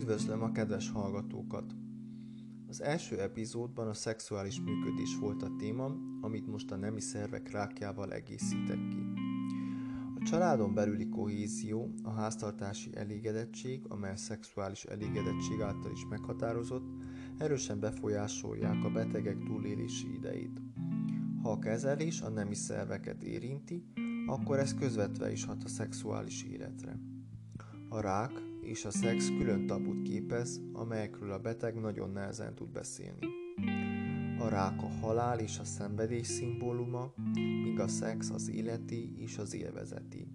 Üdvözlöm a kedves hallgatókat! Az első epizódban a szexuális működés volt a téma, amit most a nemi szervek rákjával egészítek ki. A családon belüli kohézió, a háztartási elégedettség, amely a szexuális elégedettség által is meghatározott, erősen befolyásolják a betegek túlélési idejét. Ha a kezelés a nemi szerveket érinti, akkor ez közvetve is hat a szexuális életre. A rák és a szex külön tabut képez, amelyekről a beteg nagyon nehezen tud beszélni. A rák a halál és a szenvedés szimbóluma, míg a szex az életi és az élvezeti.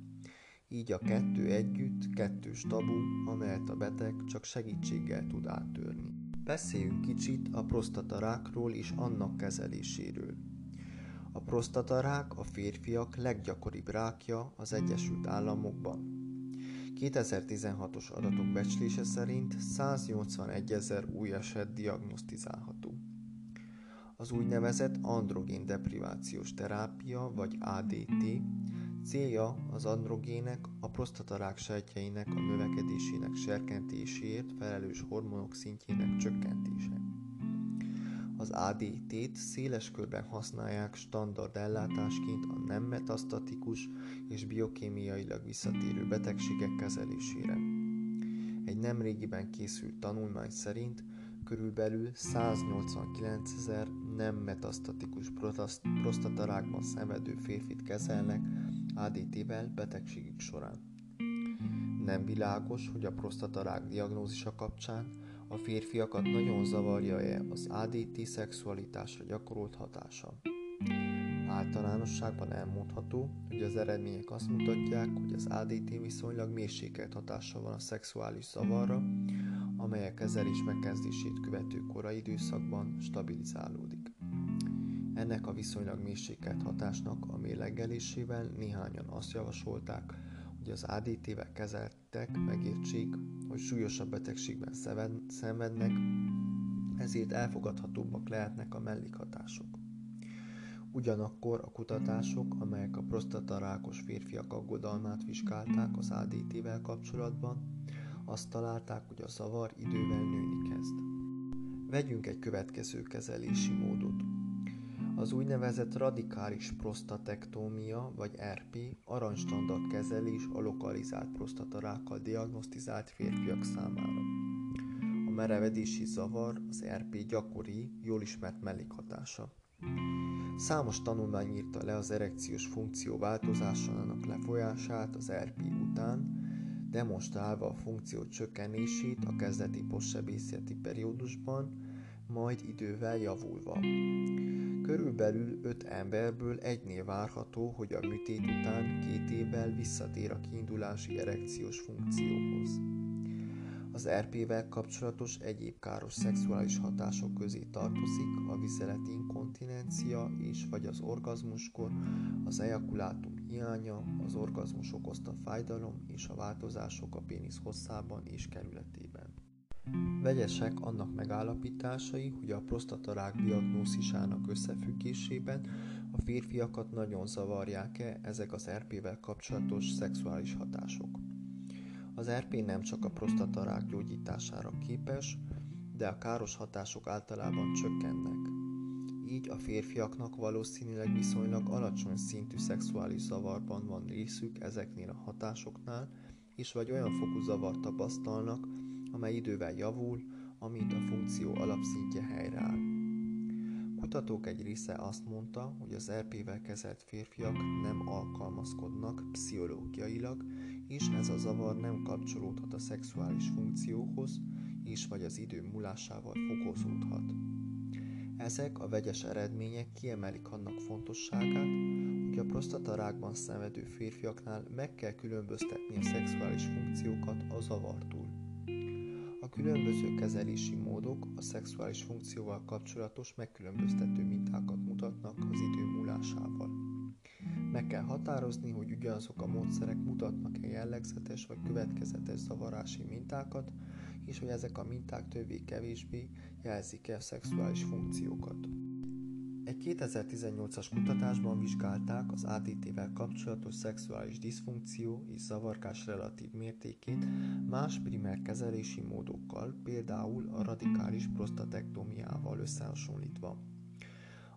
Így a kettő együtt kettős tabu, amelyet a beteg csak segítséggel tud áttörni. Beszéljünk kicsit a prosztatarákról és annak kezeléséről. A prosztatarák a férfiak leggyakoribb rákja az Egyesült Államokban. 2016-os adatok becslése szerint 181 000 új eset diagnosztizálható. Az úgynevezett androgén deprivációs terápia vagy ADT célja az androgének, a prosztatarák sejtjeinek a növekedésének serkentéséért felelős hormonok szintjének csökkentése. Az ADT-t széles körben használják standard ellátásként a nem metasztatikus és biokémiailag visszatérő betegségek kezelésére. Egy nemrégiben készült tanulmány szerint körülbelül 189 000 nem metasztatikus prosztatarákban szenvedő férfit kezelnek ADT-vel betegségük során. Nem világos, hogy a prosztatarák diagnózisa kapcsán a férfiakat nagyon zavarja-e az ADT szexualitásra gyakorolt hatása. Általánosságban elmondható, hogy az eredmények azt mutatják, hogy az ADT viszonylag mérsékelt hatása van a szexuális zavarra, amely a kezelés megkezdését követő korai időszakban stabilizálódik. Ennek a viszonylag mérsékelt hatásnak a mérlegelésével néhányan azt javasolták, hogy az ADT-vel kezeltek megértsék, hogy súlyosabb betegségben szenvednek, ezért elfogadhatóbbak lehetnek a mellékhatások. Ugyanakkor a kutatások, amelyek a prosztatarákos férfiak aggodalmát vizsgálták az ADT-vel kapcsolatban, azt találták, hogy a zavar idővel nőni kezd. Vegyünk egy következő kezelési módot. Az úgynevezett radikális prosztatektómia vagy RP arany standard kezelés a lokalizált prosztatarákkal diagnosztizált férfiak számára. A merevedési zavar az RP gyakori, jól ismert mellékhatása. Számos tanulmány írta le az erekciós funkció változásának lefolyását az RP után, demonstrálva a funkció csökkenését a kezdeti postsebészeti periódusban, majd idővel javulva. Körülbelül 5 emberből egynél várható, hogy a műtét után 2 évvel visszatér a kiindulási erekciós funkcióhoz. Az RP-vel kapcsolatos egyéb káros szexuális hatások közé tartozik a vizeleti inkontinencia és vagy az orgazmuskor, az ejakulátum hiánya, az orgazmus okozta fájdalom és a változások a pénisz hosszában és kerületében. Vegyesek annak megállapításai, hogy a prosztatarák diagnózisának összefüggésében a férfiakat nagyon zavarják-e ezek az RP-vel kapcsolatos szexuális hatások. Az RP nem csak a prosztatarák gyógyítására képes, de a káros hatások általában csökkennek. Így a férfiaknak valószínűleg viszonylag alacsony szintű szexuális zavarban van részük ezeknél a hatásoknál, és vagy olyan fokú zavart tapasztalnak, amely idővel javul, amint a funkció alapszintje helyreáll. Kutatók egy része azt mondta, hogy az RP-vel kezelt férfiak nem alkalmazkodnak pszichológiailag, és ez a zavar nem kapcsolódhat a szexuális funkcióhoz, és vagy az idő múlásával fokozódhat. Ezek a vegyes eredmények kiemelik annak fontosságát, hogy a prosztatarákban szenvedő férfiaknál meg kell különböztetni a szexuális funkciókat a zavartól. A különböző kezelési módok a szexuális funkcióval kapcsolatos megkülönböztető mintákat mutatnak az idő múlásával. Meg kell határozni, hogy ugyanazok a módszerek mutatnak-e jellegzetes vagy következetes zavarási mintákat, és hogy ezek a minták többé-kevésbé jelzik-e a szexuális funkciókat. Egy 2018-as kutatásban vizsgálták az ADT-vel kapcsolatos szexuális diszfunkció és zavargás relatív mértékét más primer kezelési módokkal, például a radikális prosztatektómiával összehasonlítva.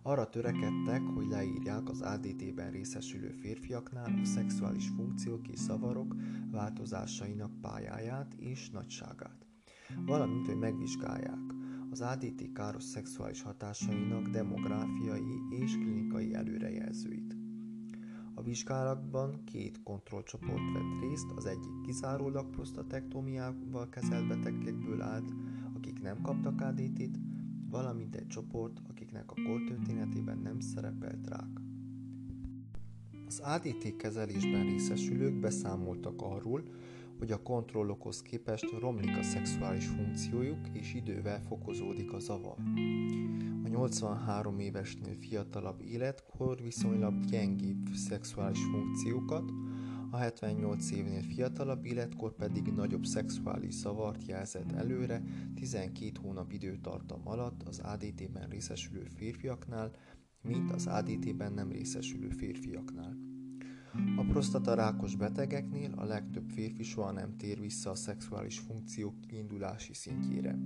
Arra törekedtek, hogy leírják az ADT-ben részesülő férfiaknál a szexuális funkciók és zavarok változásainak pályáját és nagyságát, valamint hogy megvizsgálják az ADT káros szexuális hatásainak demográfiai és klinikai előrejelzőit. A vizsgálatban 2 kontrollcsoport vett részt, az egyik kizárólag prosztatektómiával kezelt betegekből állt, akik nem kaptak ADT-t, valamint egy csoport, akiknek a kortörténetében nem szerepelt rák. Az ADT kezelésben részesülők beszámoltak arról, hogy a kontrollokhoz képest romlik a szexuális funkciójuk, és idővel fokozódik a zavar. A 83 évesnél fiatalabb életkor viszonylag gyengébb szexuális funkciókat, a 78 évnél fiatalabb életkor pedig nagyobb szexuális zavart jelzett előre 12 hónap időtartam alatt az ADT-ben részesülő férfiaknál, mint az ADT-ben nem részesülő férfiaknál. A prosztatarákos betegeknél a legtöbb férfi soha nem tér vissza a szexuális funkciók kiindulási szintjére.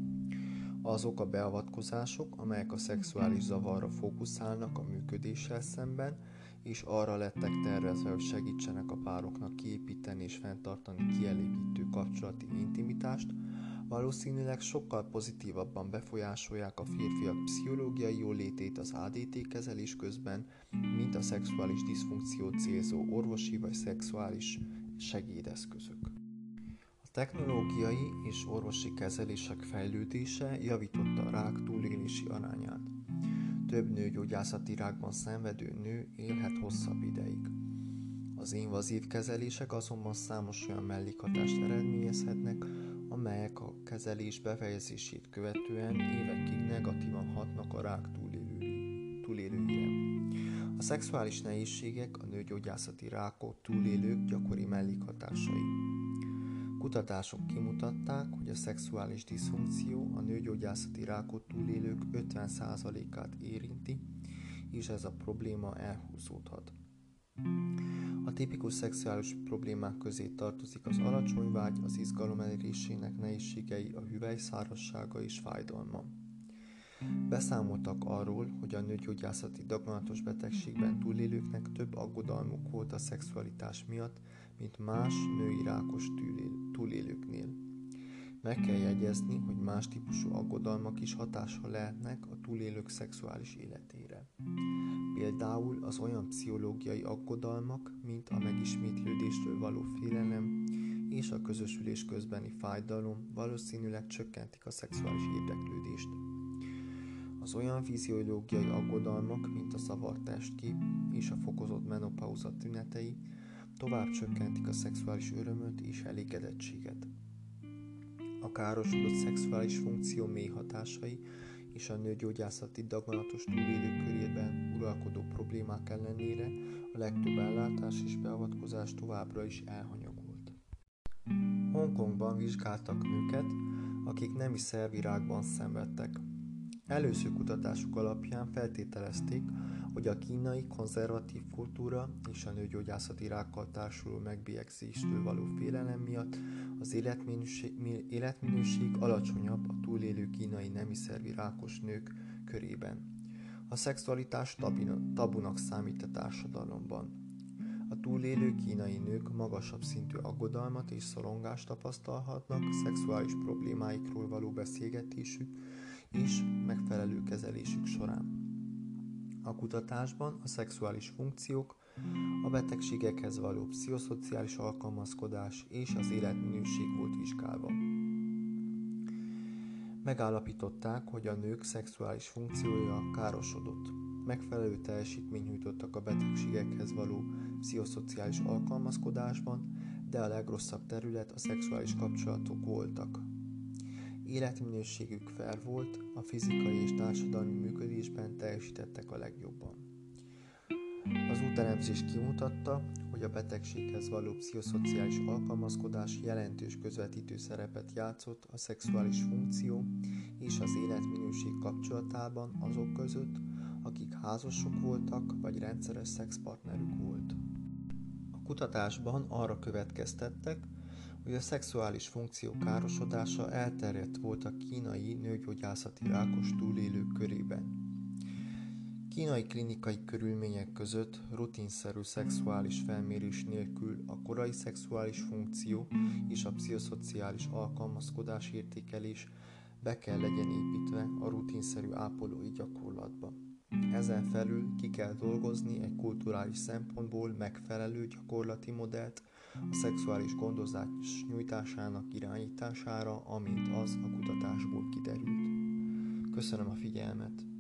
Azok a beavatkozások, amelyek a szexuális zavarra fókuszálnak a működéssel szemben, és arra lettek tervezve, hogy segítsenek a pároknak kiépíteni és fenntartani kielégítő kapcsolati intimitást, valószínűleg sokkal pozitívabban befolyásolják a férfiak pszichológiai jólétét az ADT kezelés közben, mint a szexuális diszfunkció célzó orvosi vagy szexuális segédeszközök. A technológiai és orvosi kezelések fejlődése javította a rák túlélési arányát. Több nőgyógyászati rákban szenvedő nő élhet hosszabb ideig. Az invazív kezelések azonban számos olyan mellékhatást eredményezhetnek, amelyek a kezelés befejezését követően évekig negatívan hatnak a rák túlélőire. A szexuális nehézségek a nőgyógyászati rákok túlélők gyakori mellékhatásai. Kutatások kimutatták, hogy a szexuális diszfunkció a nőgyógyászati rákot túlélők 50%-át érinti, és ez a probléma elhúzódhat. A tipikus szexuális problémák közé tartozik az alacsony vágy, az izgalom elérésének nehézségei, a hüvelyszárazsága és fájdalma. Beszámoltak arról, hogy a nőgyógyászati daganatos betegségben túlélőknek több aggodalmuk volt a szexualitás miatt, mint más női rákos túlélőknél. Meg kell jegyezni, hogy más típusú aggodalmak is hatással lehetnek a túlélők szexuális életére. Például az olyan pszichológiai aggodalmak, mint a megismétlődéstől való félelem és a közösülés közbeni fájdalom valószínűleg csökkentik a szexuális érdeklődést. Az olyan fiziológiai aggodalmak, mint a zavart testkép és a fokozott menopauza tünetei tovább csökkentik a szexuális örömöt és elégedettséget. A károsodott szexuális funkció mély hatásai és a nőgyógyászati daganatos túlélők körében uralkodó problémák ellenére a legtöbb ellátás és beavatkozás továbbra is elhanyagolt. Hongkongban vizsgáltak nőket, akik nemi szervirákban szenvedtek. Előző kutatásuk alapján feltételezték, hogy a kínai konzervatív kultúra és a nőgyógyászati rákkal társuló megbélyegzéstől való félelem miatt az életminőség alacsonyabb a túlélő kínai nemiszervi rákos nők körében. A szexualitás tabunak számít a társadalomban. A túlélő kínai nők magasabb szintű aggodalmat és szorongást tapasztalhatnak szexuális problémáikról való beszélgetésük és megfelelő kezelésük során. A kutatásban a szexuális funkciók, a betegségekhez való pszichoszociális alkalmazkodás és az életminőség volt vizsgálva. Megállapították, hogy a nők szexuális funkciója károsodott. Megfelelő teljesítményt nyújtottak a betegségekhez való pszichoszociális alkalmazkodásban, de a legrosszabb terület a szexuális kapcsolatok voltak. Életminőségük fel volt, a fizikai és társadalmi működésben teljesítettek a legjobban. Az útelemzés kimutatta, hogy a betegséghez való pszichoszociális alkalmazkodás jelentős közvetítő szerepet játszott a szexuális funkció és az életminőség kapcsolatában azok között, akik házasok voltak vagy rendszeres szexpartnerük volt. A kutatásban arra következtettek, hogy a szexuális funkció károsodása elterjedt volt a kínai nőgyógyászati rákos túlélők körében. Kínai klinikai körülmények között rutinszerű szexuális felmérés nélkül a korai szexuális funkció és a pszichoszociális alkalmazkodás értékelés be kell legyen építve a rutinszerű ápolói gyakorlatba. Ezen felül ki kell dolgozni egy kulturális szempontból megfelelő gyakorlati modellt a szexuális gondozás nyújtásának irányítására, amint az a kutatásból kiderült. Köszönöm a figyelmet!